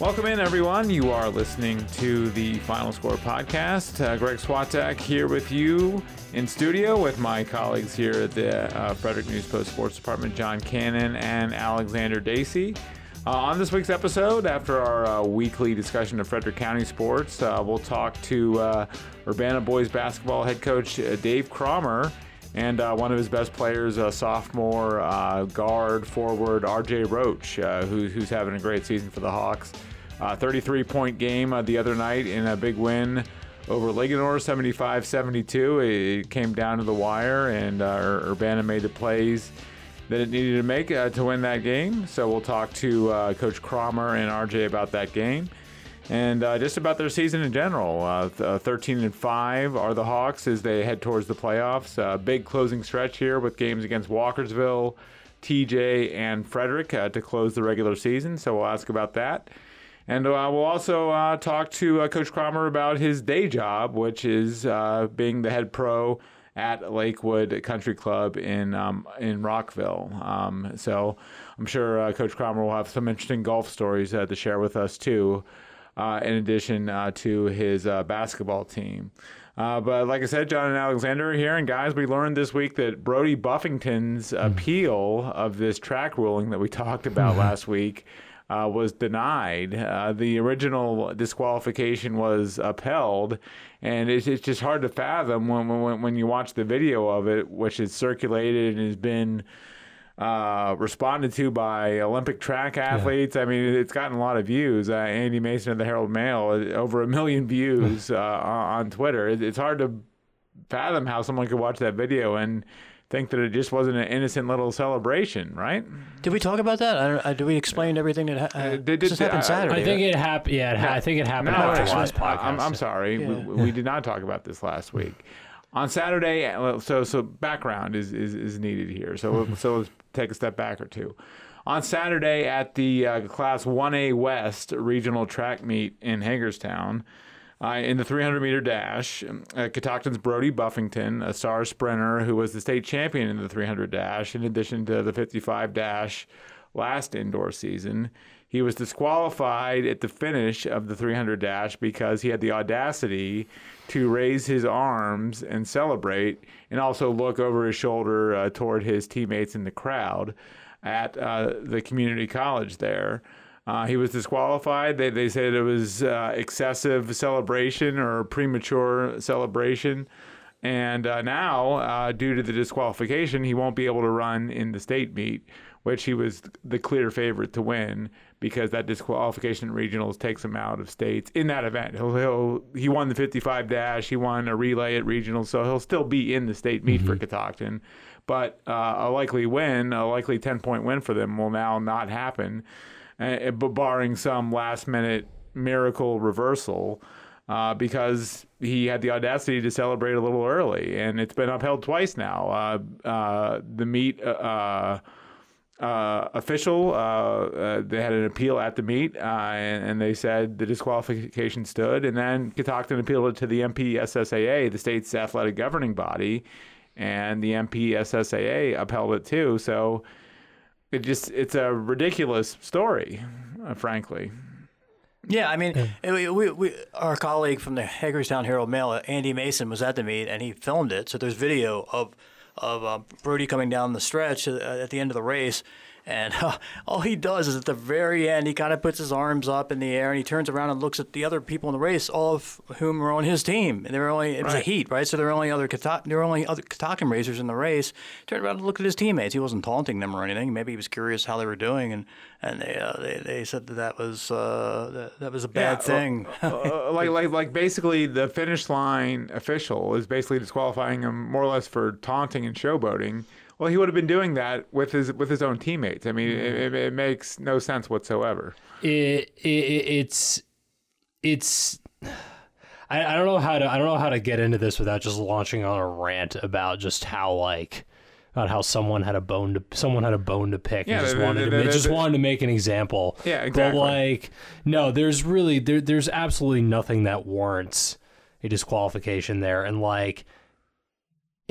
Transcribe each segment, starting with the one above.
Welcome in, everyone. You are listening to the Final Score podcast. Greg Swatek here with you in studio with my colleagues here at the Frederick News Post Sports Department, John Cannon and Alexander Dacey. On this week's episode, after our weekly discussion of Frederick County sports, we'll talk to Urbana boys basketball head coach Dave Cromer and one of his best players, sophomore guard forward R.J. Roach, who's having a great season for the Hawks. 33-point game the other night in a big win over Ligonor, 75-72. It came down to the wire, and Urbana made the plays that it needed to make to win that game. So we'll talk to Coach Cromer and RJ about that game and just about their season in general. 13-5 are the Hawks as they head towards the playoffs. Big closing stretch here with games against Walkersville, TJ, and Frederick to close the regular season. So we'll ask about that. And we'll also talk to Coach Cromer about his day job, which is being the head pro at Lakewood Country Club in Rockville. So I'm sure Coach Cromer will have some interesting golf stories to share with us, too, in addition to his basketball team. But like I said, John and Alexander are here. And, guys, we learned this week that Brody Buffington's appeal of this track ruling that we talked about last week was denied. The original disqualification was upheld, and it's just hard to fathom when you watch the video of it, which is circulated and has been responded to by Olympic track athletes. Yeah. I mean, it's gotten a lot of views. Andy Mason of the Herald-Mail, over 1 million views on Twitter. It's hard to fathom how someone could watch that video and think that it just wasn't an innocent little celebration, right? Did we talk about that? Did we explain everything that happened Saturday? I think it happened. Yeah, I think it happened. No, last podcast. I'm sorry, yeah. We did not talk about this last week. On Saturday, so background is needed here. So let's take a step back or two. On Saturday at the Class 1A West Regional Track Meet in Hagerstown. In the 300-meter dash, Catoctin's Brody Buffington, a star sprinter who was the state champion in the 300 dash, in addition to the 55 dash last indoor season, he was disqualified at the finish of the 300 dash because he had the audacity to raise his arms and celebrate and also look over his shoulder toward his teammates in the crowd at the community college there. He was disqualified. They said it was excessive celebration or premature celebration. And now, due to the disqualification, he won't be able to run in the state meet, which he was the clear favorite to win because that disqualification in regionals takes him out of states in that event. He won the 55 dash. He won a relay at regionals, so he'll still be in the state meet for Catoctin. But a likely 10-point win for them will now not happen. Barring some last-minute miracle reversal because he had the audacity to celebrate a little early, and it's been upheld twice now. The meet official, they had an appeal at the meet, and they said the disqualification stood, and then Catoctin appealed it to the MPSSAA, the state's athletic governing body, and the MPSSAA upheld it too, so it's a ridiculous story, frankly. Yeah, I mean, our colleague from the Hagerstown Herald-Mail, Andy Mason, was at the meet and he filmed it. So there's video of Brody coming down the stretch at the end of the race, and all he does is at the very end he kind of puts his arms up in the air and he turns around and looks at the other people in the race, all of whom were on his team. And it was a heat, right? So there were only other Catoctin racers in the race. Turned around and looked at his teammates. He wasn't taunting them or anything. Maybe he was curious how they were doing, and they said that was a bad thing. Like basically the finish line official is basically disqualifying him more or less for taunting and showboating. Well, he would have been doing that with his own teammates. I mean, it makes no sense whatsoever. I don't know how to get into this without just launching on a rant about just how someone had a bone to pick and wanted to make an example. Yeah, exactly. But no, there's absolutely nothing that warrants a disqualification there, and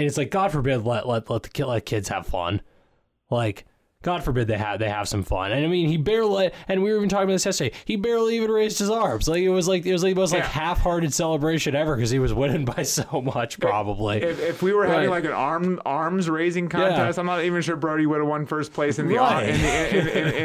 it's God forbid, let kids have fun. God forbid they have some fun. And I mean, he barely, and we were even talking about this yesterday, he barely even raised his arms. Like it was like the most like half-hearted celebration ever because he was winning by so much probably. If we were having like an arms raising contest, I'm not even sure Brody would have won first place in the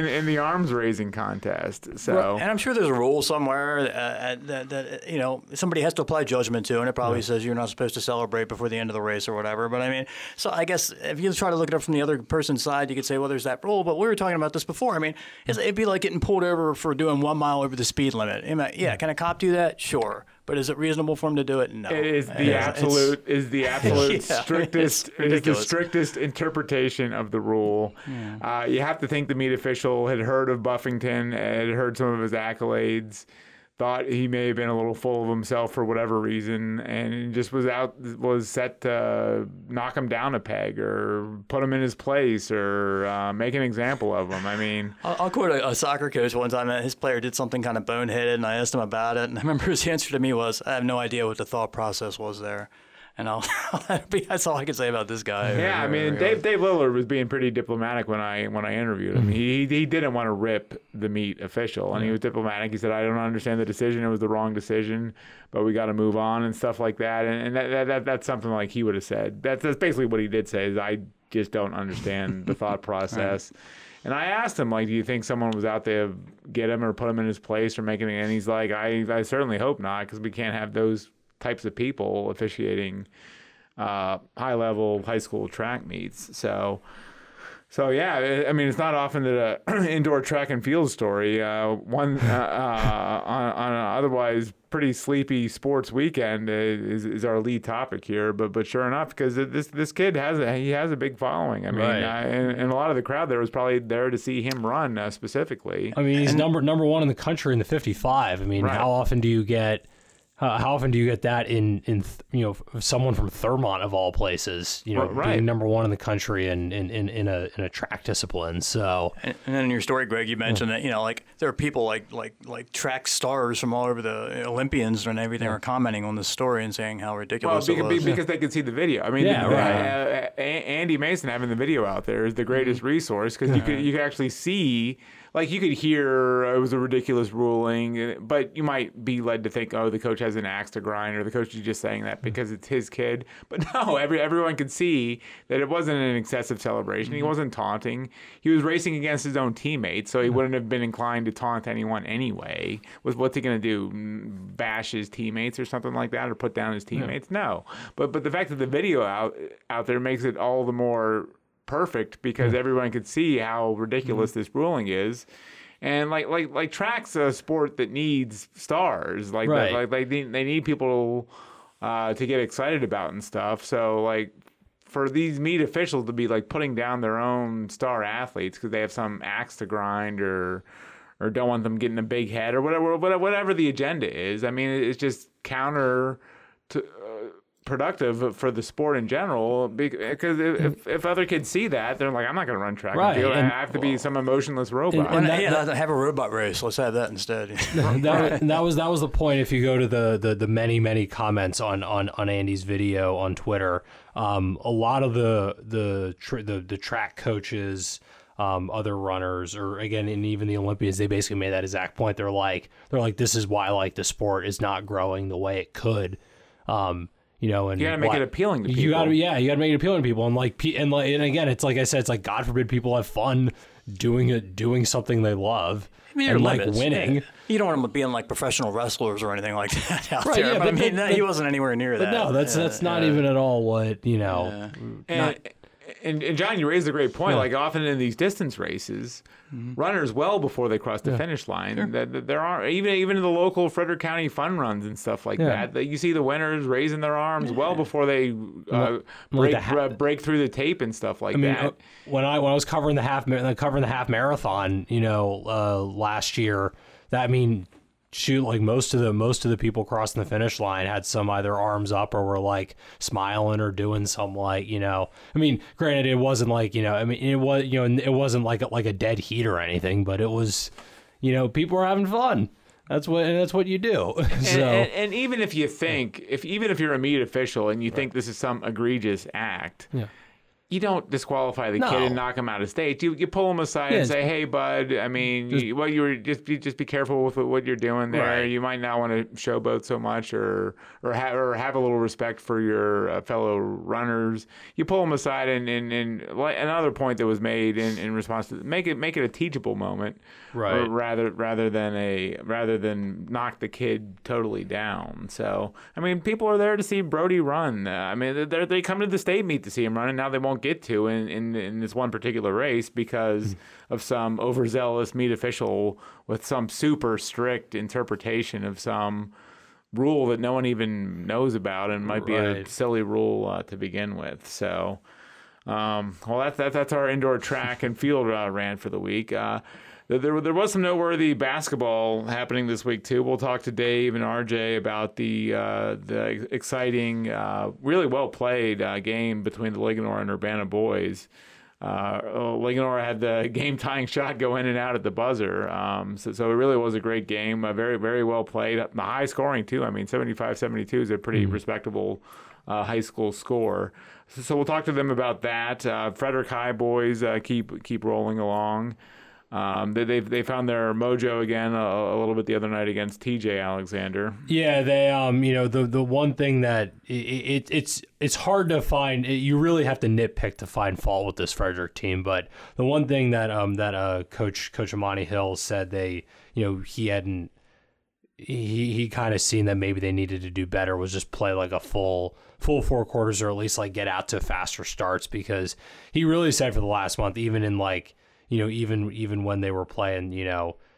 in the arms raising contest. So right. And I'm sure there's a rule somewhere that you know somebody has to apply judgment to, and it probably says you're not supposed to celebrate before the end of the race or whatever. But I mean, so I guess if you try to look it up from the other person's side, you could say, well, there's that rule, but we were talking about this before. I mean, it'd be like getting pulled over for doing 1 mile over the speed limit. Yeah, can a cop do that? Sure. But is it reasonable for him to do it? No. It is the absolute strictest. It is the strictest interpretation of the rule. Yeah. You have to think the meat official had heard of Buffington, had heard some of his accolades, thought he may have been a little full of himself for whatever reason, and just was set to knock him down a peg or put him in his place or make an example of him. I mean, I'll quote a soccer coach one time. His player did something kind of boneheaded, and I asked him about it, and I remember his answer to me was, "I have no idea what the thought process was there." And that's all I can say about this guy. Yeah, I mean, Dave Lillard was being pretty diplomatic when I interviewed him. He didn't want to rip the meat official, and he was diplomatic. He said, "I don't understand the decision. It was the wrong decision, but we got to move on," and stuff like that. And that's something like he would have said. That's basically what he did say is, "I just don't understand the thought process." Right. And I asked him, like, do you think someone was out there to get him or put him in his place or making it? And he's like, I certainly hope not, because we can't have those types of people officiating high-level high school track meets. So yeah, I mean, it's not often that an indoor track and field story, on an otherwise pretty sleepy sports weekend is our lead topic here. But sure enough, because this kid has a big following. I mean, and a lot of the crowd there was probably there to see him run specifically. I mean, he's number one in the country in the 55. I mean, how often do you get? How often do you get that in you know someone from Thurmont of all places, you know, being number one in the country in a track discipline? So and then in your story, Greg, you mentioned that, you know, like there are people like track stars from all over the Olympians and everything are commenting on this story and saying how ridiculous it was because they could see the video. I mean, Andy Mason having the video out there is the greatest resource because you could actually see. Like, you could hear it was a ridiculous ruling, but you might be led to think, oh, the coach has an axe to grind, or the coach is just saying that because it's his kid. But no, everyone could see that it wasn't an excessive celebration. Mm-hmm. He wasn't taunting. He was racing against his own teammates, so he wouldn't have been inclined to taunt anyone anyway. What's he going to do, bash his teammates or something like that, or put down his teammates? Yeah. No. But the fact that the video out there makes it all the more perfect because everyone could see how ridiculous this ruling is, and like track's a sport that needs stars. They need people to get excited about and stuff. So like for these meet officials to be like putting down their own star athletes because they have some axe to grind or don't want them getting a big head or whatever the agenda is. I mean, it's just counter to. Productive for the sport in general, because if other kids see that, they're like, I'm not going to run track. And I have to be some emotionless robot. And have a robot race. Let's have that instead. that was the point. If you go to the many comments on Andy's video on Twitter, a lot of the track coaches, other runners, or again, and even the Olympians, they basically made that exact point. They're like, this is why like the sport is not growing the way it could. You know, and you gotta make it appealing to people. You gotta make it appealing to people, and again, it's like I said, it's like God forbid people have fun doing something they love. I mean, and like limits. Winning. You don't want them being like professional wrestlers or anything like that out there. Yeah, but he wasn't anywhere near that. No, that's not even at all what you know. Yeah. And John, you raised a great point. Yeah. Like often in these distance races, runners well before they cross the finish line. Sure. That there are even in the local Frederick County fun runs and stuff like that. You see the winners raising their arms well before they break through the tape and stuff like that. When I was covering the half marathon, you know, last year, most of the people crossing the finish line had some either arms up or were like smiling or doing some like, you know, I mean, granted it wasn't like, you know, I mean, it was, you know, it wasn't like a dead heat or anything, but it was, you know, people were having fun. That's what you do. So, and even if you think, if you're a meet official and you think this is some egregious act, you don't disqualify the kid and knock him out of state. You pull him aside and say, hey, bud, I mean, you be careful with what you're doing there. Right. You might not want to showboat so much or have a little respect for your fellow runners. You pull him aside, and like another point that was made in response to make it a teachable moment, right? Rather than knock the kid totally down. So I mean, people are there to see Brody run. I mean, they come to the state meet to see him run, and now they won't get to in this one particular race because of some overzealous meet official with some super strict interpretation of some rule that no one even knows about and might be a silly rule to begin with. So, that's our indoor track and field rant for the week. There was some noteworthy basketball happening this week too. We'll talk to Dave and RJ about the exciting, really well played game between the Ligonor and Urbana boys. Ligonor had the game tying shot go in and out at the buzzer. So it really was a great game. Very, very well played. The high scoring too. I mean, 75-72 is a pretty respectable high school score. So we'll talk to them about that. Frederick High boys keep rolling along. They found their mojo again a little bit the other night against TJ Alexander. Yeah, they the one thing that it's hard to find. You really have to nitpick to find fault with this Frederick team. But the one thing that Coach Amani Hill said he kind of seen that maybe they needed to do better was just play like a full four quarters or at least like get out to faster starts, because he really said for the last month, even in like. Even when they were playing,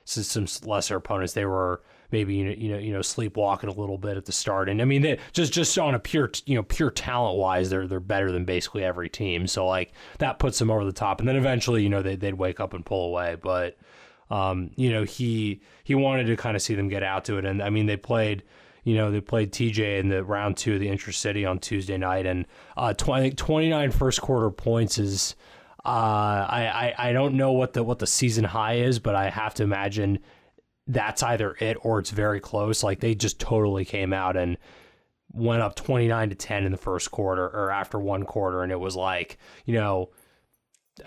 some lesser opponents, they were maybe sleepwalking a little bit at the start. And I mean, they just on a pure talent wise, they're better than basically every team. So like that puts them over the top. And then eventually, they'd wake up and pull away. But he wanted to kind of see them get out to it. And I mean, they played TJ in the round two of the Intercity on Tuesday night, and 29 first quarter points is. I don't know what the season high is, but I have to imagine that's either it or it's very close. Like they just totally came out and went up 29-10 in the first quarter or after one quarter, and it was like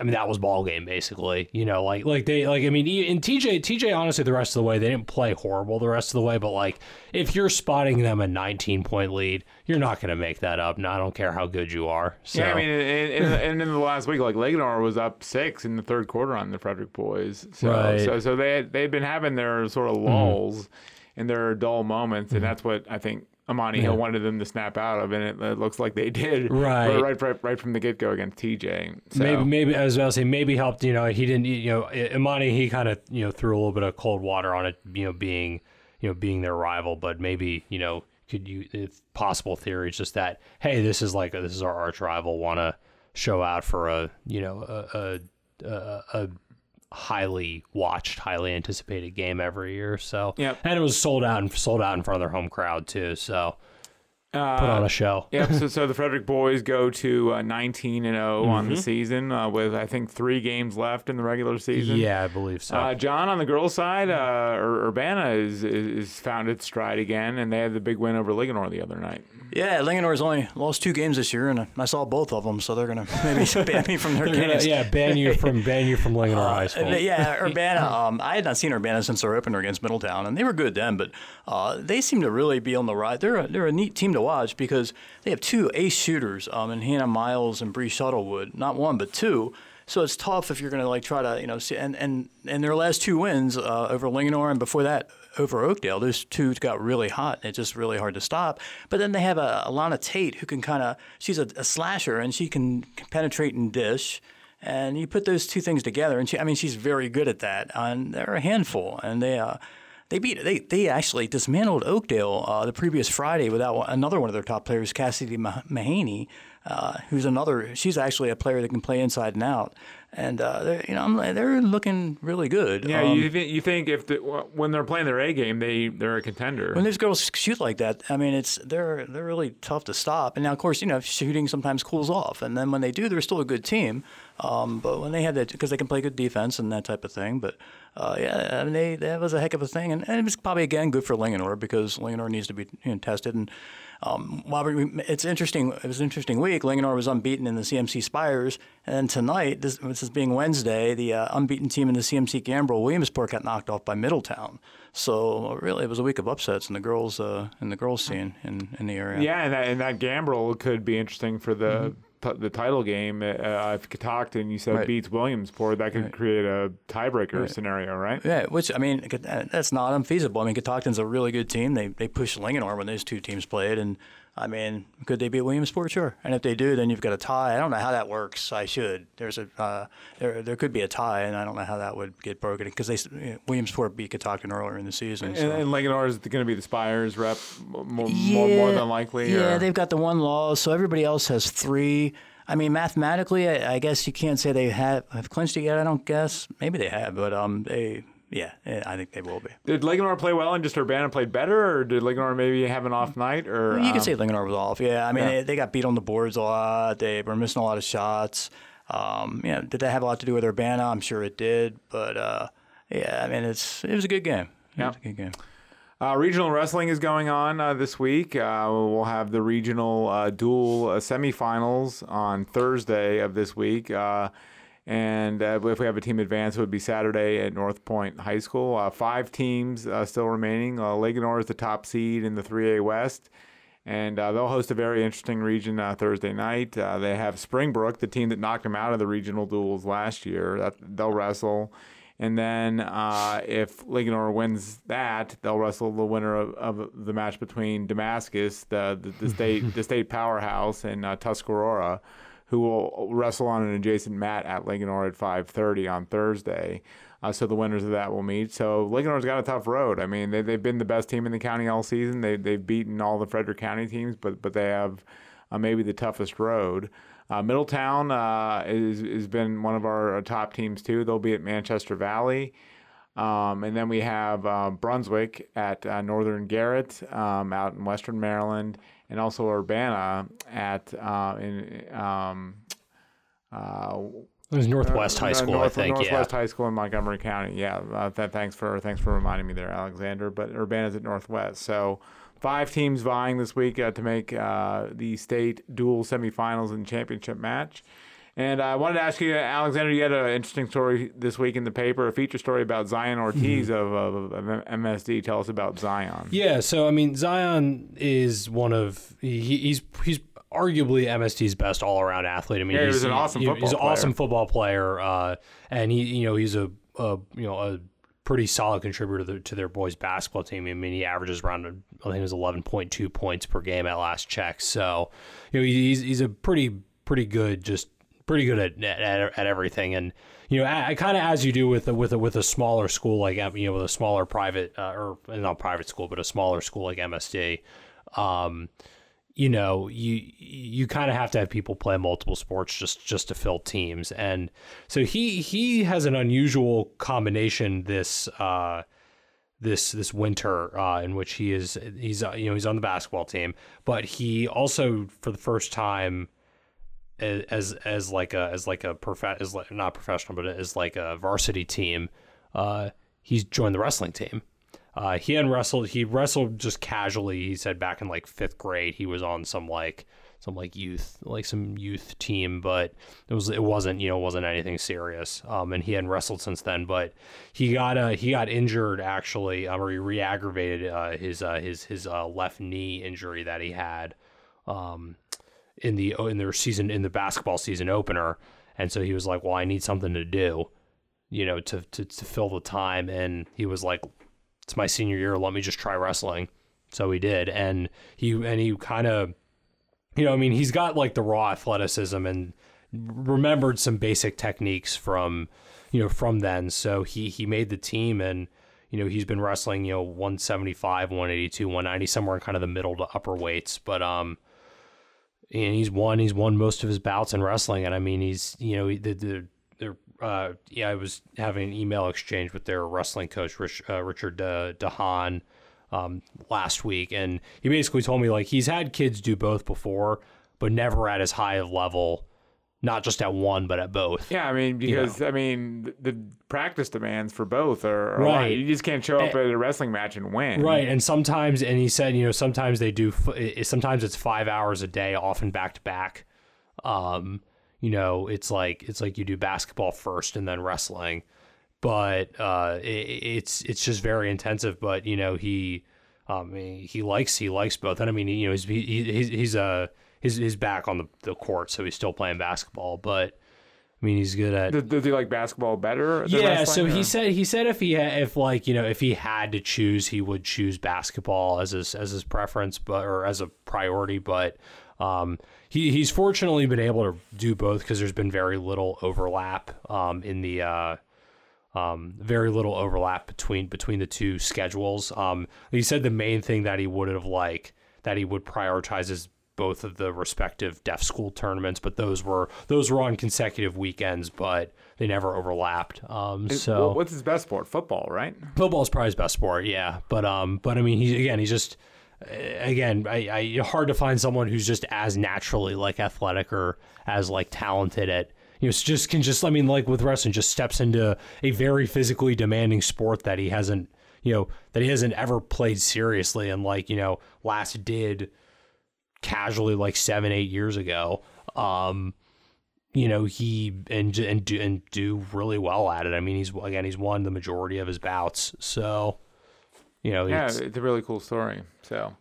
that was ball game basically. And TJ honestly the rest of the way they didn't play horrible the rest of the way, but like if you're spotting them a 19-point lead. You're not going to make that up. No, I don't care how good you are. So. Yeah, I mean, and in the last week, like Ligonor was up 6 in the third quarter on the Frederick boys. So, right. So they've been having their sort of lulls and their dull moments, and that's what I think Amani Hill wanted them to snap out of, and it looks like they did. Right from the get go against TJ. So. Maybe I was about to say maybe helped. He didn't. Amani he kind of threw a little bit of cold water on it. Being their rival, but maybe Could you, if possible, theories just that? Hey, this is our arch rival. Want to show out for a highly watched, highly anticipated game every year. So and it was sold out in front of their home crowd too. So put on a show. So the Frederick boys go to 19-0 on the season with I think 3 games left in the regular season. Yeah, I believe so. John, on the girls' side, Urbana is found its stride again, and they had the big win over Ligonor the other night. Yeah, Linganor's only lost 2 games this year, and I saw both of them, so they're gonna maybe ban me from their games. Ban you from Ligonor High School. Urbana. I had not seen Urbana since their opener against Middletown, and they were good then, but they seem to really be on the rise. They're a neat team to watch because they have 2 ace shooters, in Hannah Miles and Bree Shuttlewood. Not 1, but 2. So it's tough if you're going to like try to see. And their last 2 wins over Linganore and before that over Oakdale, those 2 got really hot, and it's just really hard to stop. But then they have Alana Tate who can kind of she's a slasher and she can penetrate and dish. And you put those 2 things together, and she's very good at that. And they're a handful, and they. They actually dismantled Oakdale the previous Friday without another one of their top players, Cassidy Mahaney, who's another. She's actually a player that can play inside and out, and they're looking really good. Yeah, you think if when they're playing their A game, they're a contender. When these girls shoot like that, I mean, they're really tough to stop. And now, of course, shooting sometimes cools off, and then when they do, they're still a good team. But when they had that, because they can play good defense and that type of thing. But yeah, I mean, that was a heck of a thing, and it was probably again good for Linganore because Linganore needs to be tested. And while it's interesting, it was an interesting week. Linganore was unbeaten in the CMC Spires, and tonight, this is being Wednesday, the unbeaten team in the CMC Gambrel, Williamsport, got knocked off by Middletown. So really, it was a week of upsets in the girls scene in the area. Yeah, and that Gambrel could be interesting for the. Mm-hmm. The title game, if Catoctin, you said, right. beats Williamsport, that could right. create a tiebreaker right. scenario, right? Yeah, which, I mean, that's not unfeasible. I mean, Catoctin's a really good team. They pushed Linganore when those two teams played, and, I mean, could they beat Williamsport? Sure. And if they do, then you've got a tie. I don't know how that works. I should. There's a there could be a tie, and I don't know how that would get broken because Williamsport beat Catoctin earlier in the season. So. And Linganore is going to be the Spires rep more than likely? Yeah, they've got the one loss, so everybody else has three. I mean, mathematically, I guess you can't say they have clinched it yet, I don't guess. Maybe they have, but they... Yeah, I think they will be. Did Ligonor play well and just Urbana played better, or did Ligonor maybe have an off night? Or you could say Ligonor was off. Yeah, I mean They got beat on the boards a lot. They were missing a lot of shots. Did that have a lot to do with Urbana? I'm sure it did. But yeah, I mean it was a good game. Yeah, it was a good game. Regional wrestling is going on this week. We'll have the regional dual semifinals on Thursday of this week. And if we have a team advance, it would be Saturday at North Point High School. 5 teams still remaining. Ligonor is the top seed in the 3A West. And they'll host a very interesting region Thursday night. They have Springbrook, the team that knocked them out of the regional duels last year. They'll wrestle. And then if Ligonor wins that, they'll wrestle the winner of the match between Damascus, the state powerhouse, and Tuscarora, who will wrestle on an adjacent mat at Ligonor at 5:30 on Thursday. So the winners of that will meet. So Ligonor's got a tough road. I mean, they've been the best team in the county all season. They've beaten all the Frederick County teams, but they have maybe the toughest road. Middletown has been one of our top teams, too. They'll be at Manchester Valley. And then we have Brunswick at Northern Garrett out in Western Maryland. And also Urbana at it was Northwest High School, I think. Northwest High School in Montgomery County. Yeah, thanks for reminding me there, Alexander. But Urbana's at Northwest, so 5 teams vying this week to make the state dual semifinals and championship match. And I wanted to ask you, Alexander, you had an interesting story this week in the paper, a feature story about Zion Ortiz of MSD. Tell us about Zion. Yeah, so, I mean, Zion is one of – he's arguably MSD's best all-around athlete. I mean, he's an awesome football player. He's an awesome football player, and he's a pretty solid contributor to their boys' basketball team. I mean, he averages around, I think it was 11.2 points per game at last check. So, he's a pretty good just – pretty good at everything, and I kind of, as you do with a smaller school like with a smaller private or not private school, but a smaller school like MSD, you kind of have to have people play multiple sports just to fill teams, and so he has an unusual combination this winter in which he's on the basketball team, but he also for the first time. Not professional, but as like a varsity team, he's joined the wrestling team. He hadn't wrestled. He wrestled just casually. He said back in like 5th grade, he was on some youth team, but it wasn't anything serious. And he hadn't wrestled since then, but he got injured actually, or he re-aggravated his left knee injury that he had. In their basketball season opener, and so he was like, well, I need something to do, to fill the time, and he was like, it's my senior year, let me just try wrestling. So he did, and he kind of, I mean, he's got like the raw athleticism and remembered some basic techniques from then, so he made the team, and he's been wrestling 175, 182, 190, somewhere in kind of the middle to upper weights, but and he's won most of his bouts in wrestling. And I mean, I was having an email exchange with their wrestling coach, Richard DeHaan, last week. And he basically told me like, he's had kids do both before, but never at as high a level not just at one, but at both. Yeah, I mean, because, I mean, the practice demands for both are right. You just can't show up at a wrestling match and win. Right, and sometimes, and he said, you know, sometimes they do, sometimes it's 5 hours a day, often back-to-back. You know, it's like you do basketball first and then wrestling. But it's just very intensive. But, you know, he likes both. And, I mean, you know, he's back on the court, so he's still playing basketball. But I mean, he's good at. Does he like basketball better? Yeah. So he said if he had to choose, he would choose basketball as his preference, but or as a priority. But he's fortunately been able to do both because there's been very little overlap in the very little overlap between the two schedules. He said the main thing that he would have liked that he would prioritize is both of the respective deaf school tournaments, but those were on consecutive weekends, but they never overlapped. So what's his best sport? Football, right? Football is probably his best sport. Yeah. But I mean, he's just hard to find someone who's just as naturally like athletic or as like talented at, you know, with wrestling, just steps into a very physically demanding sport that he hasn't ever played seriously. And like, you know, last did casually like 7-8 years ago, you know, he do really well at it. I mean, he's won the majority of his bouts, so you know, it's a really cool story. So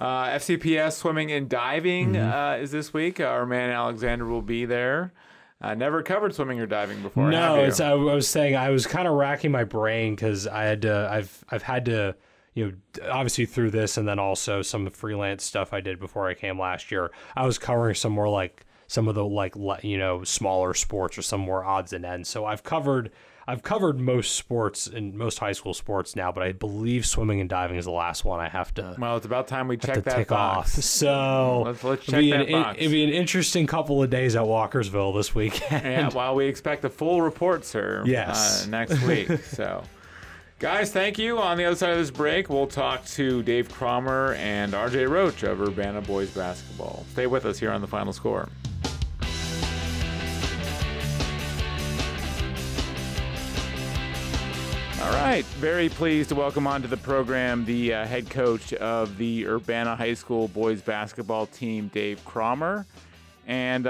FCPS swimming and diving is this week. Our man Alexander will be there. I never covered swimming or diving before. No, it's I was saying I was kind of racking my brain because I've had to. You know, obviously through this and then also some of the freelance stuff I did before I came last year, I was covering some more like some of the like, you know, smaller sports or some more odds and ends. So I've covered most sports and most high school sports now, but I believe swimming and diving is the last one I have to. Well, it's about time we check that box. So let's check that box. It'd be an interesting couple of days at Walkersville this weekend. Yeah, while we expect a full report, sir. Yes, next week. So. Guys, thank you. On the other side of this break, we'll talk to Dave Cromer and R.J. Roach of Urbana Boys Basketball. Stay with us here on The Final Score. All right. Very pleased to welcome onto the program the head coach of the Urbana High School boys basketball team, Dave Cromer, and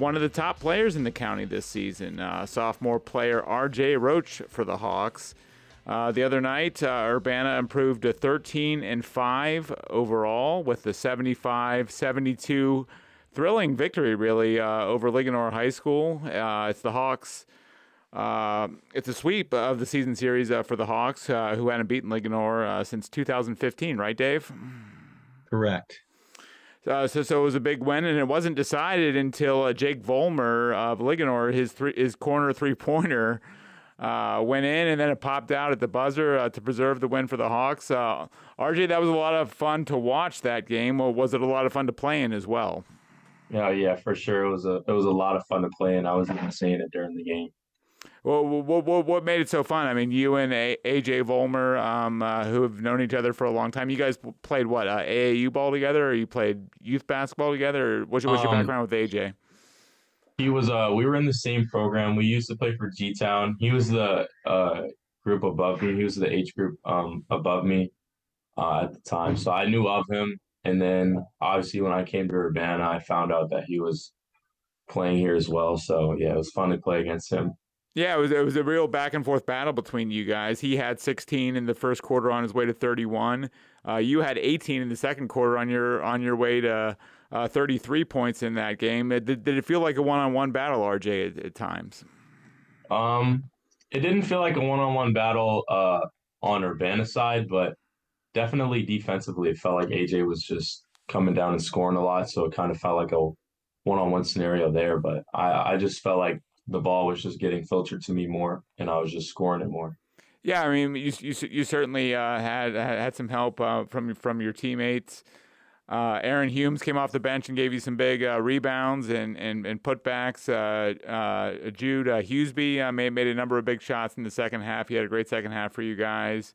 one of the top players in the county this season, sophomore player R.J. Roach for the Hawks. The other night, Urbana improved to 13-5 overall with the 75-72 thrilling victory, really, over Ligonor High School. It's the Hawks. It's a sweep of the season series for the Hawks, who hadn't beaten Ligonor since 2015, right, Dave? Correct. So it was a big win, and it wasn't decided until Jake Vollmer of Ligonor, his corner three-pointer, went in, and then it popped out at the buzzer to preserve the win for the Hawks. RJ, that was a lot of fun to watch that game. Or was it a lot of fun to play in as well? Yeah, for sure. It was a lot of fun to play in. I was even saying it during the game. Well, what made it so fun? I mean, you and AJ Vollmer, who have known each other for a long time, you guys played what, AAU ball together, or you played youth basketball together? Or what's your background with AJ? He was we were in the same program. We used to play for G-Town. He was the group above me. He was the age group above me at the time. So I knew of him. And then obviously when I came to Urbana, I found out that he was playing here as well. So yeah, it was fun to play against him. Yeah, it was a real back and forth battle between you guys. He had 16 in the first quarter on his way to 31. You had 18 in the second quarter on your way to 33 points in that game. Did it feel like a one-on-one battle, RJ, at times? It didn't feel like a one-on-one battle on Urbana's side, but definitely defensively, it felt like AJ was just coming down and scoring a lot, so it kind of felt like a one-on-one scenario there. But I just felt like the ball was just getting filtered to me more, and I was just scoring it more. Yeah, I mean, you certainly had some help from your teammates. Aaron Humes came off the bench and gave you some big rebounds and putbacks. Jude Hughesby made a number of big shots in the second half. He had a great second half for you guys.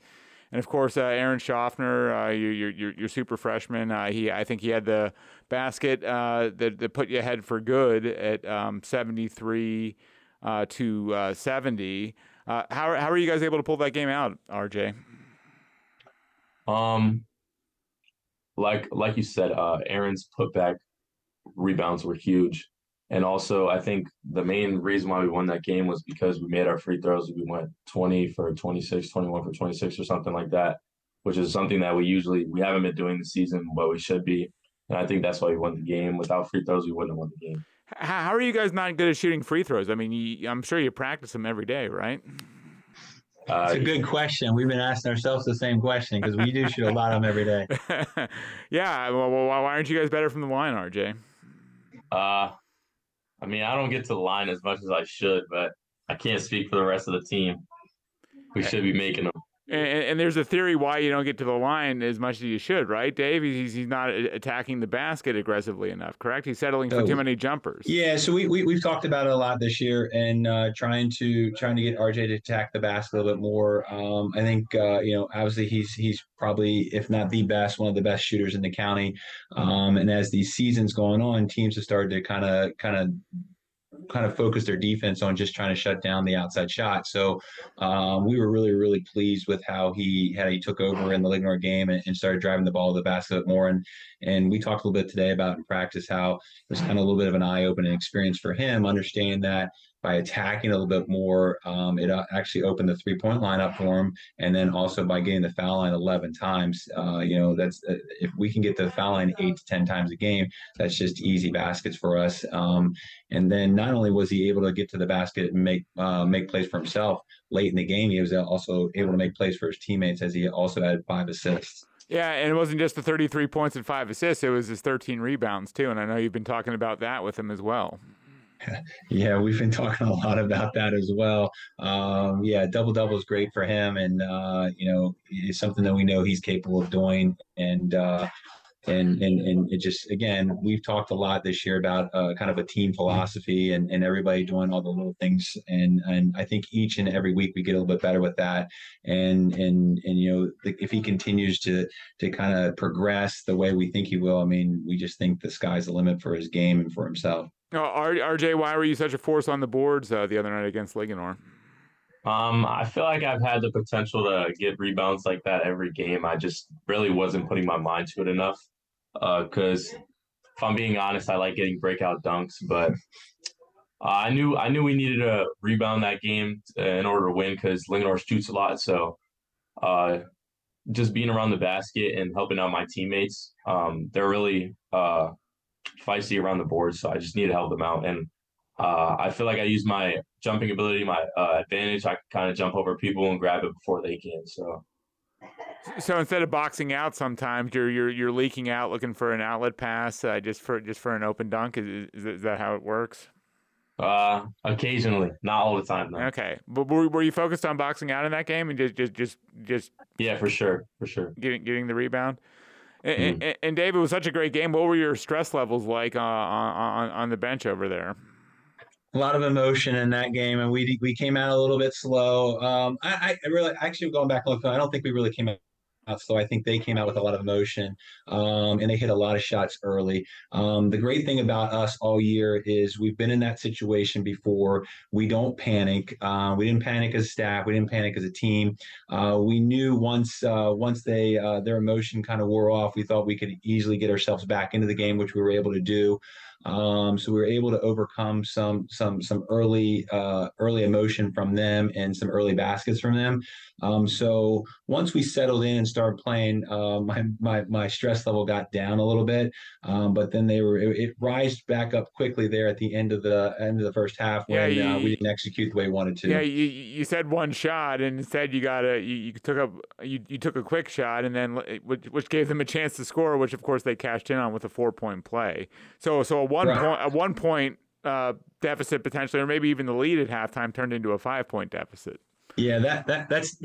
And of course, Aaron Schaffner, your super freshman, I think he had the basket that put you ahead for good at 73 to 70. How are you guys able to pull that game out, RJ? Like you said, Aaron's putback rebounds were huge. And also, I think the main reason why we won that game was because we made our free throws. We went 20 for 26, 21 for 26 or something like that, which is something that we haven't been doing this season, but we should be. And I think that's why we won the game. Without free throws, we wouldn't have won the game. How are you guys not good at shooting free throws? I mean, I'm sure you practice them every day, right? It's a good question. We've been asking ourselves the same question because we do shoot a lot of them every day. Yeah. Well, why aren't you guys better from the line, RJ? I mean, I don't get to the line as much as I should, but I can't speak for the rest of the team. We should be making them. And there's a theory why you don't get to the line as much as you should, right, Dave? He's not attacking the basket aggressively enough, correct? He's settling for too many jumpers. Yeah, so we've talked about it a lot this year, and trying to get RJ to attack the basket a little bit more. I think obviously he's probably, if not the best, one of the best shooters in the county. And as the season's going on, teams have started to kind of focus their defense on just trying to shut down the outside shot. So we were really, really pleased with how he took over in the Ligonor game and started driving the ball to the basket more. And we talked a little bit today about in practice how it was kind of a little bit of an eye-opening experience for him, understanding that by attacking a little bit more, it actually opened the three-point line up for him. And then also by getting the foul line 11 times, if we can get the foul line 8 to 10 times a game, that's just easy baskets for us. And then not only was he able to get to the basket and make plays for himself late in the game, he was also able to make plays for his teammates as he also had 5 assists. Yeah, and it wasn't just the 33 points and 5 assists. It was his 13 rebounds, too. And I know you've been talking about that with him as well. Yeah, we've been talking a lot about that as well. Double-double is great for him, and it's something that we know he's capable of doing. And it just, again, we've talked a lot this year about kind of a team philosophy and everybody doing all the little things. And I think each and every week we get a little bit better with that. And if he continues to kind of progress the way we think he will, I mean, we just think the sky's the limit for his game and for himself. RJ, why were you such a force on the boards the other night against Ligonor? I feel like I've had the potential to get rebounds like that every game. I just really wasn't putting my mind to it enough because if I'm being honest, I like getting breakout dunks, but I knew we needed to rebound that game in order to win because Ligonor shoots a lot. So just being around the basket and helping out my teammates, they're really feisty around the board, so I just need to help them out. And I feel like I use my jumping ability, my advantage. I can kind of jump over people and grab it before they can. So instead of boxing out, sometimes you're leaking out, looking for an outlet pass, just for an open dunk. Is that how it works? Occasionally, not all the time, though. Okay, but were you focused on boxing out in that game and just? Yeah, for sure. Getting the rebound. And Dave, it was such a great game. What were your stress levels like on the bench over there? A lot of emotion in that game, and we came out a little bit slow. I really going back and looking, I don't think we really came out slow. I think they came out with a lot of emotion, and they hit a lot of shots early. The great thing about us all year is we've been in that situation before. We don't panic. We didn't panic as a staff. We didn't panic as a team. We knew once they their emotion kind of wore off, we thought we could easily get ourselves back into the game, which we were able to do. So we were able to overcome some early emotion from them and some early baskets from them. So once we settled in and started playing, my stress level got down a little bit. But then it rised back up quickly there at the end of the first half when we didn't execute the way we wanted to. Yeah, you said one shot, and instead you took a quick shot, and then which gave them a chance to score, which of course they cashed in on with a 4-point play. So a one point deficit potentially, or maybe even the lead at halftime turned into a 5-point deficit. Yeah, that's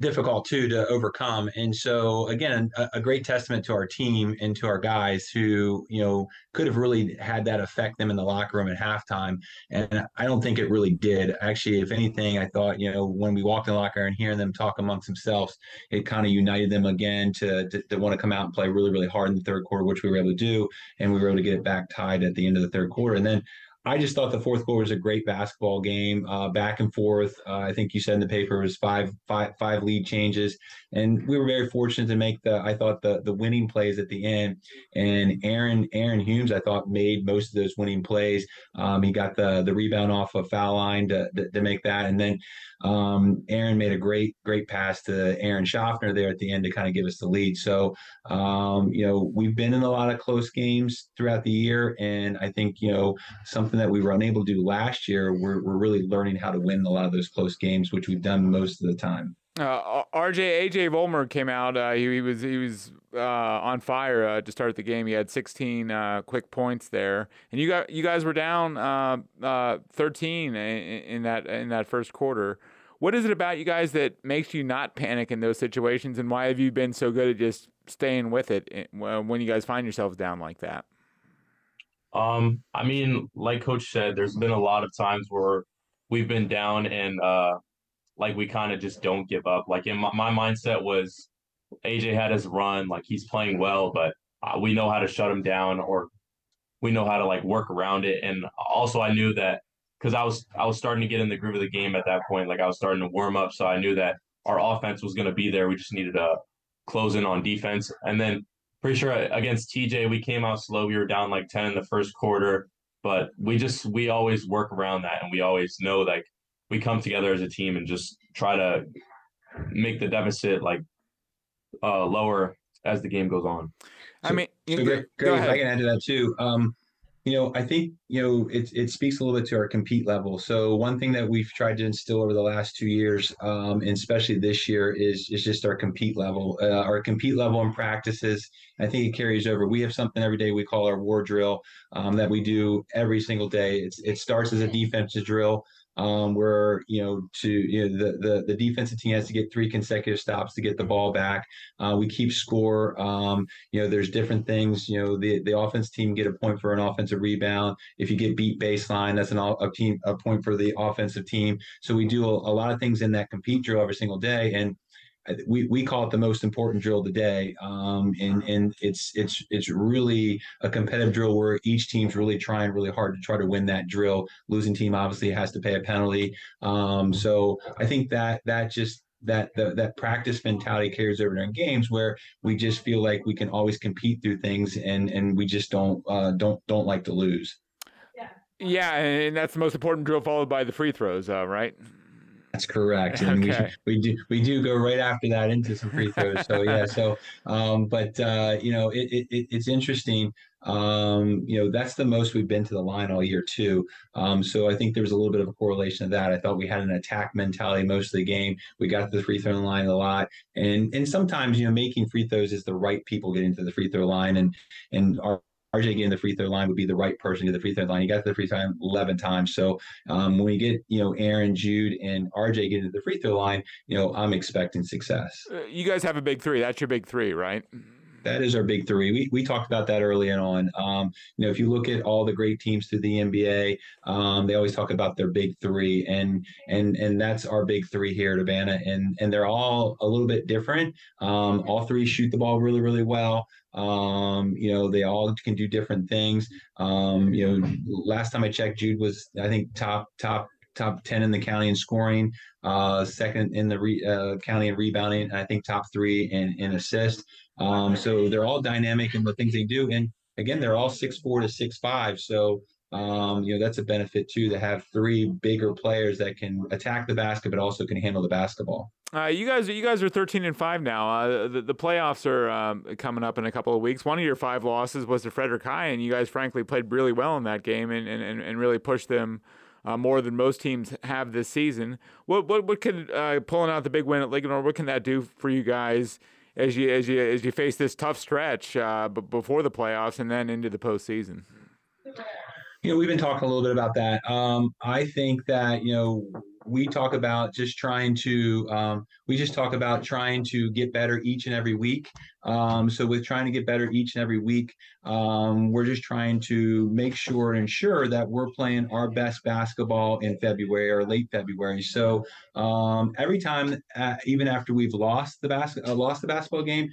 difficult too to overcome. And so again, a great testament to our team and to our guys who, you know, could have really had that affect them in the locker room at halftime. And I don't think it really did. Actually, if anything, I thought, you know, when we walked in the locker room and hearing them talk amongst themselves, it kind of united them again to want to come out and play really, really hard in the third quarter, which we were able to do. And we were able to get it back tied at the end of the third quarter. And then I just thought the fourth quarter was a great basketball game, back and forth. I think you said in the paper it was five lead changes, and we were very fortunate to make the winning plays at the end. And Aaron Humes, I thought, made most of those winning plays. He got the rebound off a foul line to make that, and then Aaron made a great pass to Aaron Schaffner there at the end to kind of give us the lead. So you know, we've been in a lot of close games throughout the year, and I think, you know, something that we were unable to do last year, we're really learning how to win a lot of those close games, which we've done most of the time. AJ Vollmer came out. He was on fire to start the game. He had 16 quick points there, and you guys were down 13 in that first quarter. What is it about you guys that makes you not panic in those situations, and why have you been so good at just staying with it when you guys find yourselves down like that? I mean, like Coach said, there's been a lot of times where we've been down and we kind of just don't give up. Like, in my mindset was AJ had his run, like he's playing well, but we know how to shut him down, or we know how to work around it. And also I knew that because I was starting to get in the groove of the game at that point. Like, I was starting to warm up. So I knew that our offense was going to be there. We just needed to close in on defense. And then pretty sure against TJ, we came out slow. We were down 10 in the first quarter, but we always work around that. And we always know, we come together as a team and just try to make the deficit lower as the game goes on. Greg, if I can add to that too. You know, I think, you know, it speaks a little bit to our compete level. So one thing that we've tried to instill over the last 2 years, and especially this year, is just our compete level. Our compete level in practices, I think it carries over. We have something every day we call our war drill that we do every single day. It starts as a defensive drill. Where, you know, the defensive team has to get 3 consecutive stops to get the ball back. We keep score. You know, there's different things. You know, the offense team get a point for an offensive rebound. If you get beat baseline, that's a point for the offensive team. So we do a lot of things in that compete drill every single day. And we call it the most important drill of the day. And it's really a competitive drill where each team's really trying really hard to try to win that drill. Losing team obviously has to pay a penalty. So I think that practice mentality carries over in games where we just feel like we can always compete through things, and we just don't like to lose. Yeah. And that's the most important drill, followed by the free throws, right? That's correct. And okay. we do go right after that into some free throws. So yeah. So you know, it's interesting. You know, that's the most we've been to the line all year too. So I think there was a little bit of a correlation of that. I thought we had an attack mentality most of the game. We got to the free throw line a lot. And sometimes, you know, making free throws is the right people getting to the free throw line, and our RJ getting the free throw line would be the right person to the free throw line. He got to the free throw line 11 times. So when we get, you know, Aaron, Jude, and RJ getting to the free throw line, you know, I'm expecting success. You guys have a big three. That's your big three, right? That is our big three. We talked about that early on. You know, if you look at all the great teams through the NBA, they always talk about their big three, and that's our big three here at Urbana. And they're all a little bit different. All three shoot the ball really, really well. You know, they all can do different things. You know, last time I checked, Jude was, I think, top 10 in the county in scoring, second in the county in rebounding, and I think top 3 in assist. So they're all dynamic in the things they do. And again, they're all 6'4" to 6'5". So, you know, that's a benefit too, to have 3 bigger players that can attack the basket, but also can handle the basketball. You guys are 13-5 now. The playoffs are coming up in a couple of weeks. One of your 5 losses was to Frederick High, and you guys frankly played really well in that game and really pushed them more than most teams have this season. What could pulling out the big win at Ligonor, what can that do for you guys as you face this tough stretch before the playoffs and then into the postseason? You know, we've been talking a little bit about that. I think that, you know, we talk about just trying to, we just talk about trying to get better each and every week. So with trying to get better each and every week, we're just trying to make sure and ensure that we're playing our best basketball in February or late February. So every time, even after we've lost the basketball game,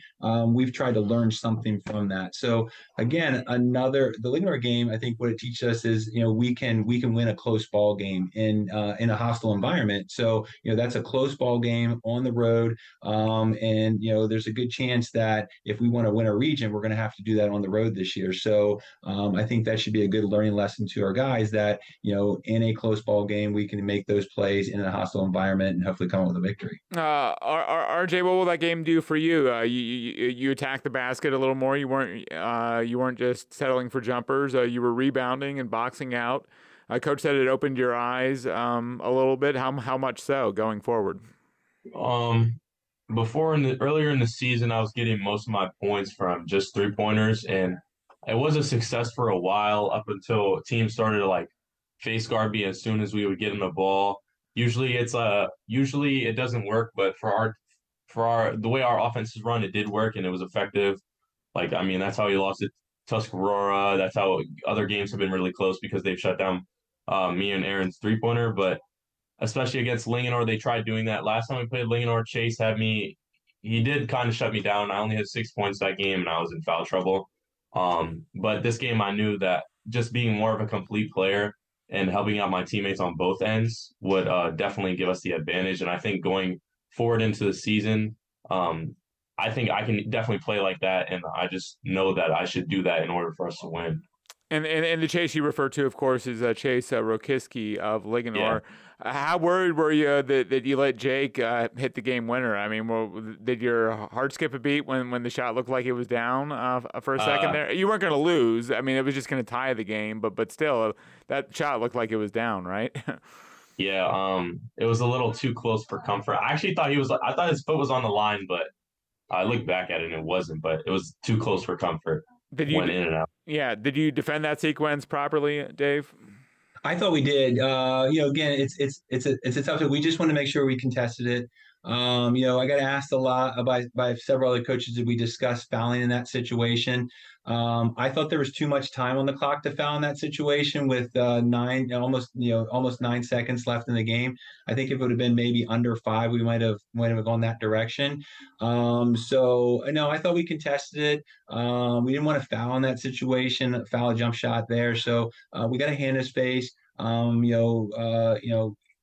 we've tried to learn something from that. So again, the Ligonor game, I think what it teaches us is, you know, we can win a close ball game in a hostile environment. So, you know, that's a close ball game on the road. And, you know, there's a good chance that if we want to win a region, we're going to have to do that on the road this year. So I think that should be a good learning lesson to our guys that, you know, in a close ball game, we can make those plays in a hostile environment and hopefully come up with a victory. RJ, what will that game do for you? You attacked the basket a little more. You weren't just settling for jumpers. You were rebounding and boxing out. Coach said it opened your eyes a little bit. How much so going forward? Before earlier in the season, I was getting most of my points from just three pointers, and it was a success for a while up until teams started to like face guard me as soon as we would get them the ball. Usually it doesn't work, but for our the way our offense is run, it did work and it was effective. Like, I mean, that's how we lost it. Tuscarora, that's how other games have been really close because they've shut down me and Aaron's three-pointer, but especially against Linganore, they tried doing that. Last time we played Linganore, Chase had me – he did kind of shut me down. I only had 6 points that game, and I was in foul trouble. But this game, I knew that just being more of a complete player and helping out my teammates on both ends would definitely give us the advantage, and I think going forward into the season I think I can definitely play like that, and I just know that I should do that in order for us to win. And the Chase you refer to, of course, is Chase Rokiski of Ligonor. Yeah. How worried were you that you let Jake hit the game winner? I mean, did your heart skip a beat when the shot looked like it was down for a second there? You weren't going to lose. I mean, it was just going to tie the game, but still, that shot looked like it was down, right? Yeah, it was a little too close for comfort. I actually thought I thought his foot was on the line, but I looked back at it and it wasn't, but it was too close for comfort. Went in and out. Yeah. Did you defend that sequence properly, Dave? I thought we did. You know, again, it's a tough thing. We just want to make sure we contested it. You know, I got asked a lot by several other coaches that we discussed fouling in that situation. I thought there was too much time on the clock to foul in that situation with almost 9 seconds left in the game. I think if it would have been maybe under 5, we might have gone that direction. So no, I thought we contested it. We didn't want to foul in that situation, foul a jump shot there. So we got a hand in his face.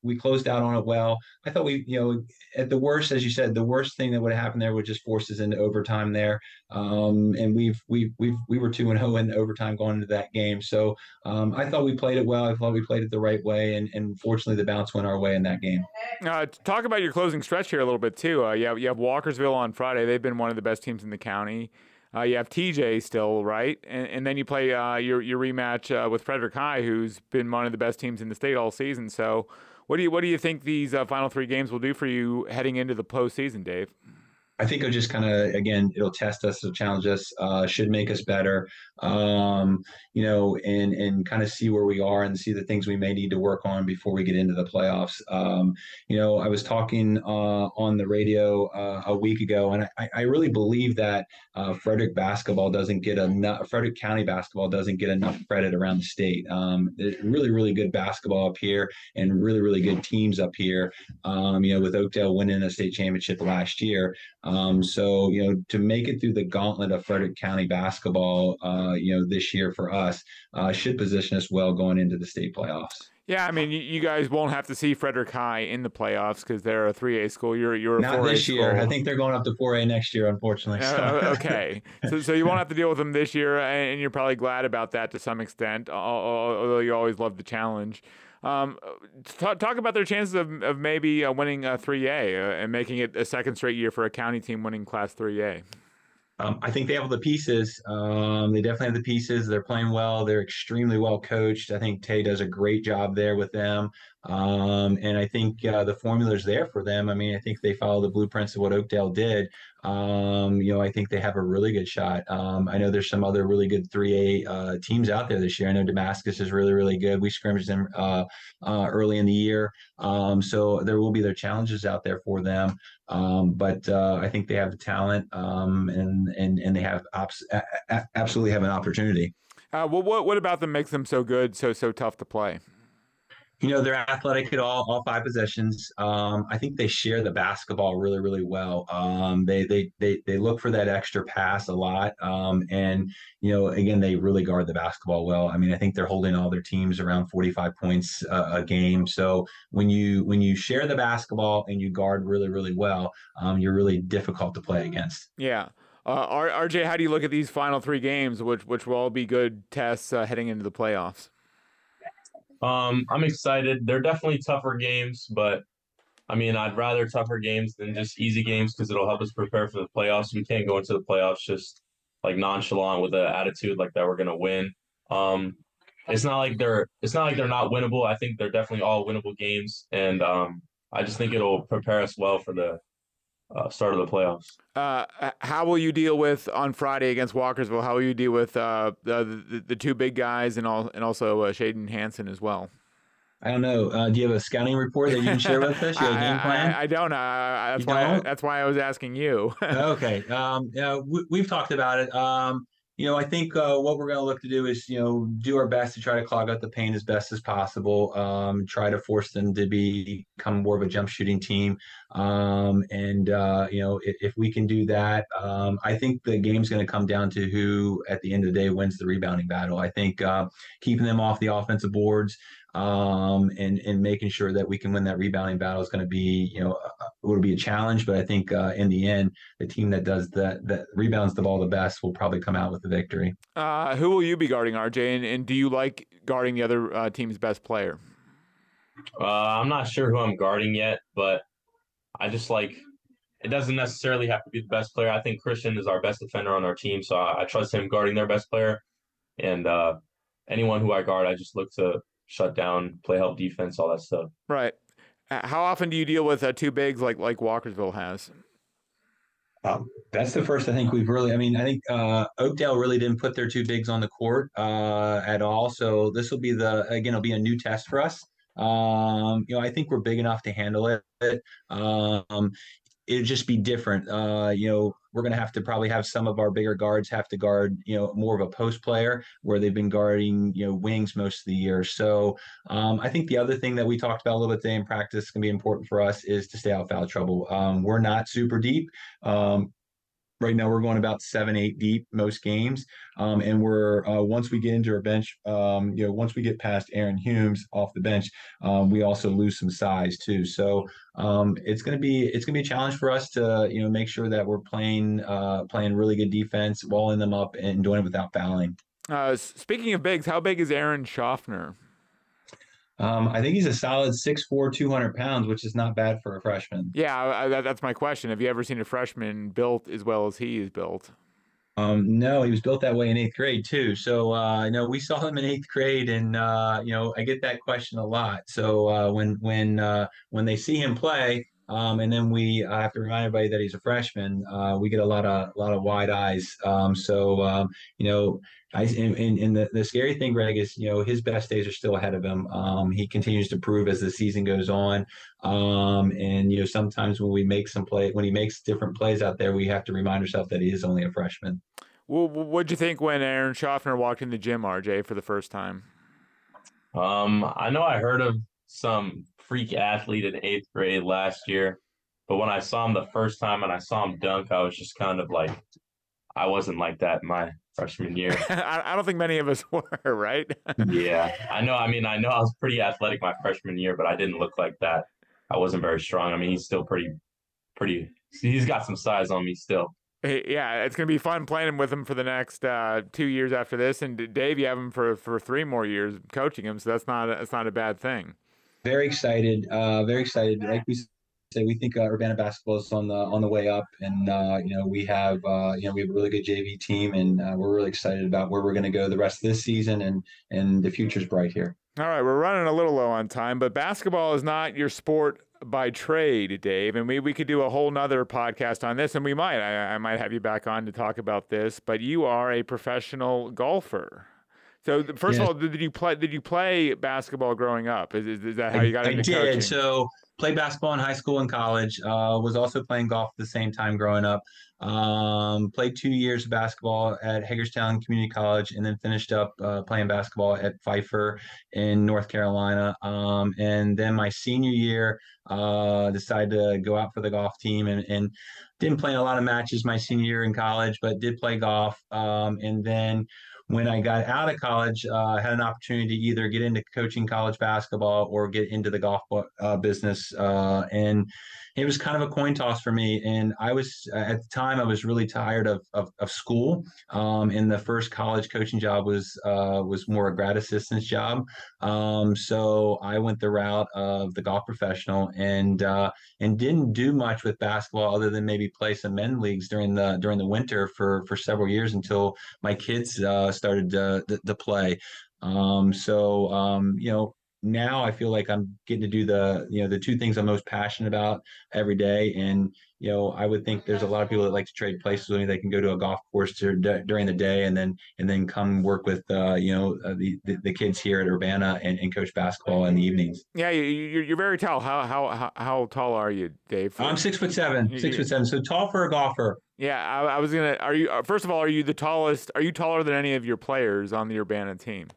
We closed out on it well. I thought we, you know, at the worst, as you said, the worst thing that would have happened there would just force us into overtime there. And we were 2-0 in overtime going into that game. So I thought we played it well. I thought we played it the right way. And fortunately, the bounce went our way in that game. Talk about your closing stretch here a little bit, too. You have Walkersville on Friday. They've been one of the best teams in the county. You have TJ still, right? And then you play your rematch with Frederick High, who's been one of the best teams in the state all season. So what do you think these final three games will do for you heading into the postseason, Dave? I think it'll just kind of, again, it'll test us, it'll challenge us, should make us better, you know, and kind of see where we are and see the things we may need to work on before we get into the playoffs. You know, I was talking on the radio a week ago, and I really believe that Frederick County basketball doesn't get enough credit around the state. There's really, really good basketball up here and really, really good teams up here, you know, with Oakdale winning a state championship last year. So, you know, to make it through the gauntlet of Frederick County basketball, you know, this year for us should position us well going into the state playoffs. Yeah, I mean, you guys won't have to see Frederick High in the playoffs because they're a 3A school. You're a 4A school. Not this year. I think they're going up to 4A next year, unfortunately. So. Okay. So you won't have to deal with them this year, and you're probably glad about that to some extent, although you always love the challenge. Talk about their chances of maybe winning 3A and making it a second straight year for a county team winning Class 3A. I think they have all the pieces. They definitely have the pieces. They're playing well. They're extremely well coached. I think Tay does a great job there with them. And I think the formula is there for them. I mean, I think they follow the blueprints of what Oakdale did. You know, I think they have a really good shot. I know there's some other really good 3A teams out there this year. I know Damascus is really, really good. We scrimmaged them early in the year. So there will be their challenges out there for them. But I think they have the talent and they have absolutely have an opportunity. Well, what about them makes them so good, so tough to play? You know, they're athletic at all five possessions. I think they share the basketball really, really well. They look for that extra pass a lot. And, you know, again, they really guard the basketball well. I mean, I think they're holding all their teams around 45 points a game. So when you share the basketball and you guard really, really well, you're really difficult to play against. Yeah. RJ, how do you look at these final three games, which will all be good tests heading into the playoffs? I'm excited. They're definitely tougher games, but I mean, I'd rather tougher games than just easy games because it'll help us prepare for the playoffs. We can't go into the playoffs just like nonchalant with an attitude like that we're gonna win. It's not like they're not winnable. I think they're definitely all winnable games, and I just think it'll prepare us well for the start of the playoffs. How will you deal with on Friday against Walkersville? How will you deal with the two big guys and also Shaden Hansen as well? I don't know. Do you have a scouting report that you can share with us? You have a game plan? I don't. That's why I was asking you. Okay. We've talked about it. You know, I think what we're going to look to do is, you know, do our best to try to clog up the paint as best as possible, try to force them to become more of a jump shooting team. You know, if we can do that, I think the game's going to come down to who at the end of the day wins the rebounding battle. I think keeping them off the offensive boards and making sure that we can win that rebounding battle is going to be, you know, it'll be a challenge, but I think in the end, the team that does that rebounds the ball the best will probably come out with the victory. Who will you be guarding, RJ? And do you like guarding the other team's best player? I'm not sure who I'm guarding yet, but I just like, it doesn't necessarily have to be the best player. I think Christian is our best defender on our team, so I trust him guarding their best player. And anyone who I guard, I just look to shut down, play help defense, all that stuff. Right. How often do you deal with two bigs like Walkersville has? That's the first I think we've really – I mean, I think Oakdale really didn't put their two bigs on the court at all. So this will be it'll be a new test for us. You know, I think we're big enough to handle it. It'd just be different. You know, we're going to have to probably have some of our bigger guards have to guard, you know, more of a post player where they've been guarding, you know, wings most of the year. So I think the other thing that we talked about a little bit today in practice can be important for us is to stay out of foul trouble. We're not super deep. Right now we're going about 7-8 deep most games. And we're once we get into our bench, you know, once we get past Aaron Humes off the bench, we also lose some size too. So it's gonna be a challenge for us to, you know, make sure that we're playing really good defense, walling them up and doing it without fouling. Speaking of bigs, how big is Aaron Schaffner? I think he's a solid 6'4", 200 pounds, which is not bad for a freshman. Yeah, that's my question. Have you ever seen a freshman built as well as he is built? No, he was built that way in 8th grade too. So, no, we saw him in 8th grade and, you know, I get that question a lot. So when they see him play and then I have to remind everybody that he's a freshman, we get a lot of wide eyes. You know, the scary thing, Greg, is, you know, his best days are still ahead of him. He continues to prove as the season goes on. You know, sometimes when he makes different plays out there, we have to remind ourselves that he is only a freshman. Well, what'd you think when Aaron Schaffner walked in the gym, RJ, for the first time? I know I heard of some freak athlete in 8th grade last year, but when I saw him the first time and I saw him dunk, I was just kind of like, I wasn't like that in my freshman year. I don't think many of us were, right? Yeah, I know. I mean, I know I was pretty athletic my freshman year, but I didn't look like that. I wasn't very strong. I mean, he's still pretty. He's got some size on me still. Hey, yeah, it's going to be fun playing with him for the next 2 years after this. And Dave, you have him for 3 more years coaching him, so that's not a bad thing. Very excited. Very excited. Like we say, we think Urbana basketball is on the way up, and you know, we have a really good JV team, and we're really excited about where we're going to go the rest of this season, and the future's bright here. All right, we're running a little low on time, but basketball is not your sport by trade, Dave, and we could do a whole nother podcast on this, and we might. I might have you back on to talk about this, but you are a professional golfer. So first of all, did you play basketball growing up? Is that how you got into coaching? I did. So played basketball in high school and college. Was also playing golf at the same time growing up. Played 2 years of basketball at Hagerstown Community College, and then finished up playing basketball at Pfeiffer in North Carolina. And then my senior year, decided to go out for the golf team, and didn't play in a lot of matches my senior year in college, but did play golf. And then when I got out of college, I had an opportunity to either get into coaching college basketball or get into the golf business. And it was kind of a coin toss for me. And I was, at the time, I was really tired of school. And the first college coaching job was more a grad assistant's job. So I went the route of the golf professional, and didn't do much with basketball other than maybe play some men's leagues during the winter for several years until my kids, started to play. Now I feel like I'm getting to do the two things I'm most passionate about every day. And, I would think there's a lot of people that like to trade places with me. They can go to a golf course during the day and then come work with, the kids here at Urbana and coach basketball in the evenings. Yeah. You're very tall. How tall are you, Dave? I'm 6'7", So tall for a golfer. Yeah. I was going to, are you the tallest? Are you taller than any of your players on the Urbana team?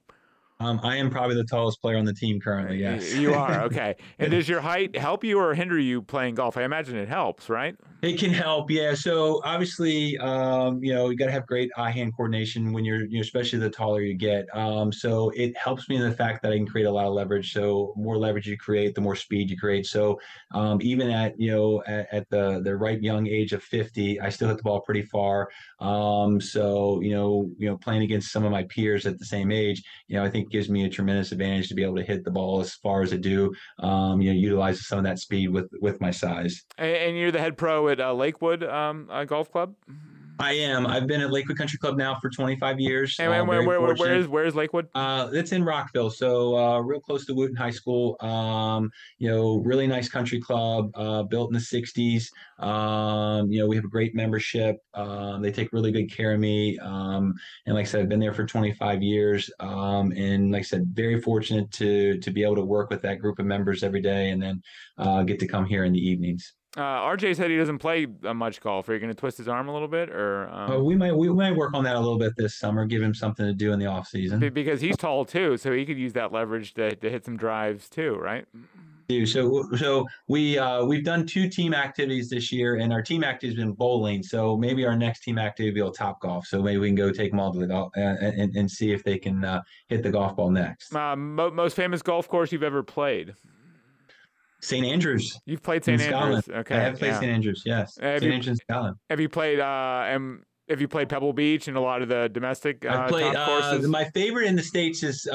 I am probably the tallest player on the team currently, yes. You are, okay. And does your height help you or hinder you playing golf? I imagine it helps, right? It can help, yeah. So obviously, you got to have great eye-hand coordination when you're especially the taller you get. So it helps me in the fact that I can create a lot of leverage. So more leverage you create, the more speed you create. So even at the ripe young age of 50, I still hit the ball pretty far. So playing against some of my peers at the same age, I think gives me a tremendous advantage to be able to hit the ball as far as I do, utilizes some of that speed with my size. And you're the head pro at Lakewood Golf Club? I am. I've been at Lakewood Country Club now for 25 years. And where is Lakewood? It's in Rockville, so real close to Wooten High School. Really nice country club, built in the 60s. We have a great membership. They take really good care of me. And like I said, I've been there for 25 years. And like I said, very fortunate to be able to work with that group of members every day, and then get to come here in the evenings. RJ said he doesn't play much golf. Are you going to twist his arm a little bit, or we might work on that a little bit this summer? Give him something to do in the off season, because he's tall too, so he could use that leverage to hit some drives too, right? So we've done two team activities this year, and our team activity has been bowling. So maybe our next team activity will be Top Golf. So maybe we can go take them all to the golf and see if they can hit the golf ball next. Most famous golf course you've ever played? St. Andrews. You've played St. Andrews. Okay. I have played St. Andrews, yes. St. Andrews, Scotland. Have you played Pebble Beach and a lot of the domestic top courses? My favorite in the States is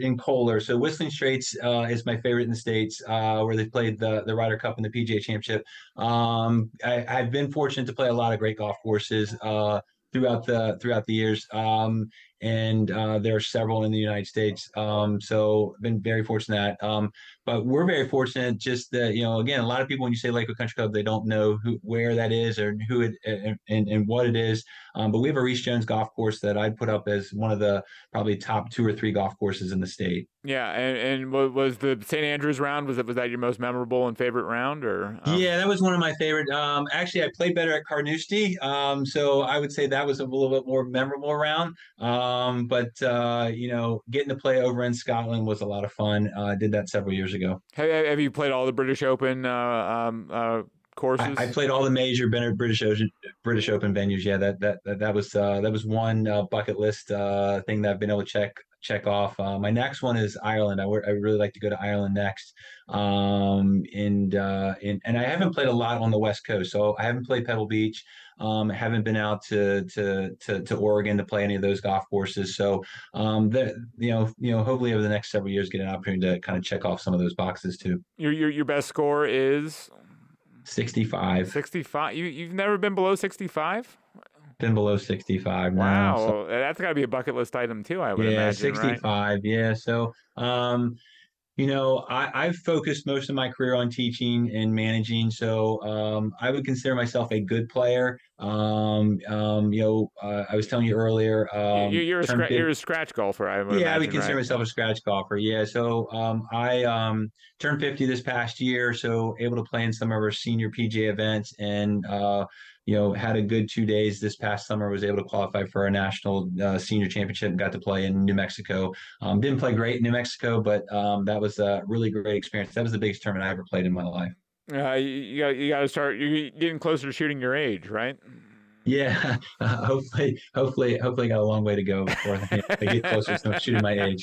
in Kohler. So Whistling Straits is my favorite in the States, where they played the Ryder Cup and the PGA Championship. I've been fortunate to play a lot of great golf courses throughout the years. And there are several in the United States. So I've been very fortunate. But we're very fortunate just that, again, a lot of people, when you say Lakewood Country Club, they don't know where that is or who it and what it is. But we have a Reese Jones golf course that I'd put up as one of the probably top two or three golf courses in the state. Yeah. And was the St. Andrews round, was that your most memorable and favorite round? Or Yeah, that was one of my favorite. Actually, I played better at Carnoustie. So I would say that was a little bit more memorable round. But getting to play over in Scotland was a lot of fun. I did that several years ago. Have you played all the British Open courses? I played all the major British Open venues. Yeah, that was one bucket list thing that I've been able to check off. My next one is Ireland. I really like to go to Ireland next. And I haven't played a lot on the West Coast, so I haven't played Pebble Beach. Haven't been out to Oregon to play any of those golf courses. So, hopefully over the next several years, get an opportunity to kind of check off some of those boxes too. Your best score is 65. 65. You've never been below 65? been below 65 now. Wow, so that's got to be a bucket list item too, I would imagine. 65, right? Yeah. So, you know, I've focused most of my career on teaching and managing. So I would consider myself a good player. You know, I was telling you earlier. You're a scratch golfer, I would imagine, I would consider myself a scratch golfer. Yeah. So I turned 50 this past year, so able to play in some of our senior PGA events, and you know, had a good 2 days this past summer, was able to qualify for a national senior championship and got to play in New Mexico. Didn't play great in New Mexico, but that was a really great experience. That was the biggest tournament I ever played in my life. You got to start, you're getting closer to shooting your age, right? Yeah. Hopefully got a long way to go before I get closer to shooting my age.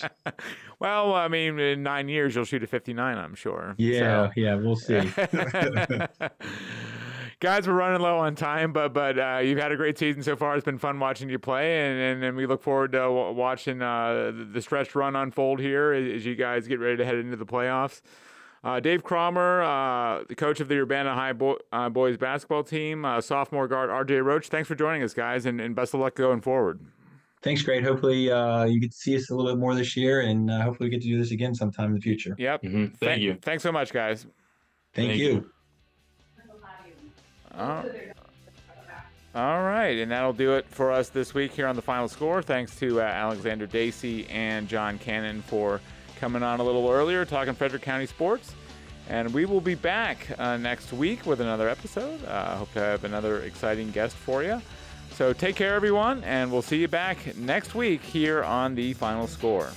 Well, I mean, in 9 years, you'll shoot a 59, I'm sure. Yeah. So. Yeah. We'll see. Guys, we're running low on time, but you've had a great season so far. It's been fun watching you play, and we look forward to watching the stretch run unfold here as you guys get ready to head into the playoffs. Dave Cromer, the coach of the Urbana High boys basketball team, sophomore guard R.J. Roach, thanks for joining us, guys, and best of luck going forward. Thanks, Greg. Hopefully you get to see us a little bit more this year, and hopefully we get to do this again sometime in the future. Yep. Mm-hmm. Thank you. Thanks so much, guys. Thank you. All right, and that'll do it for us this week here on The Final Score. Thanks to Alexander Dacey and John Cannon for coming on a little earlier, talking Frederick County sports. And we will be back next week with another episode. I hope to have another exciting guest for you. So take care, everyone, and we'll see you back next week here on The Final Score.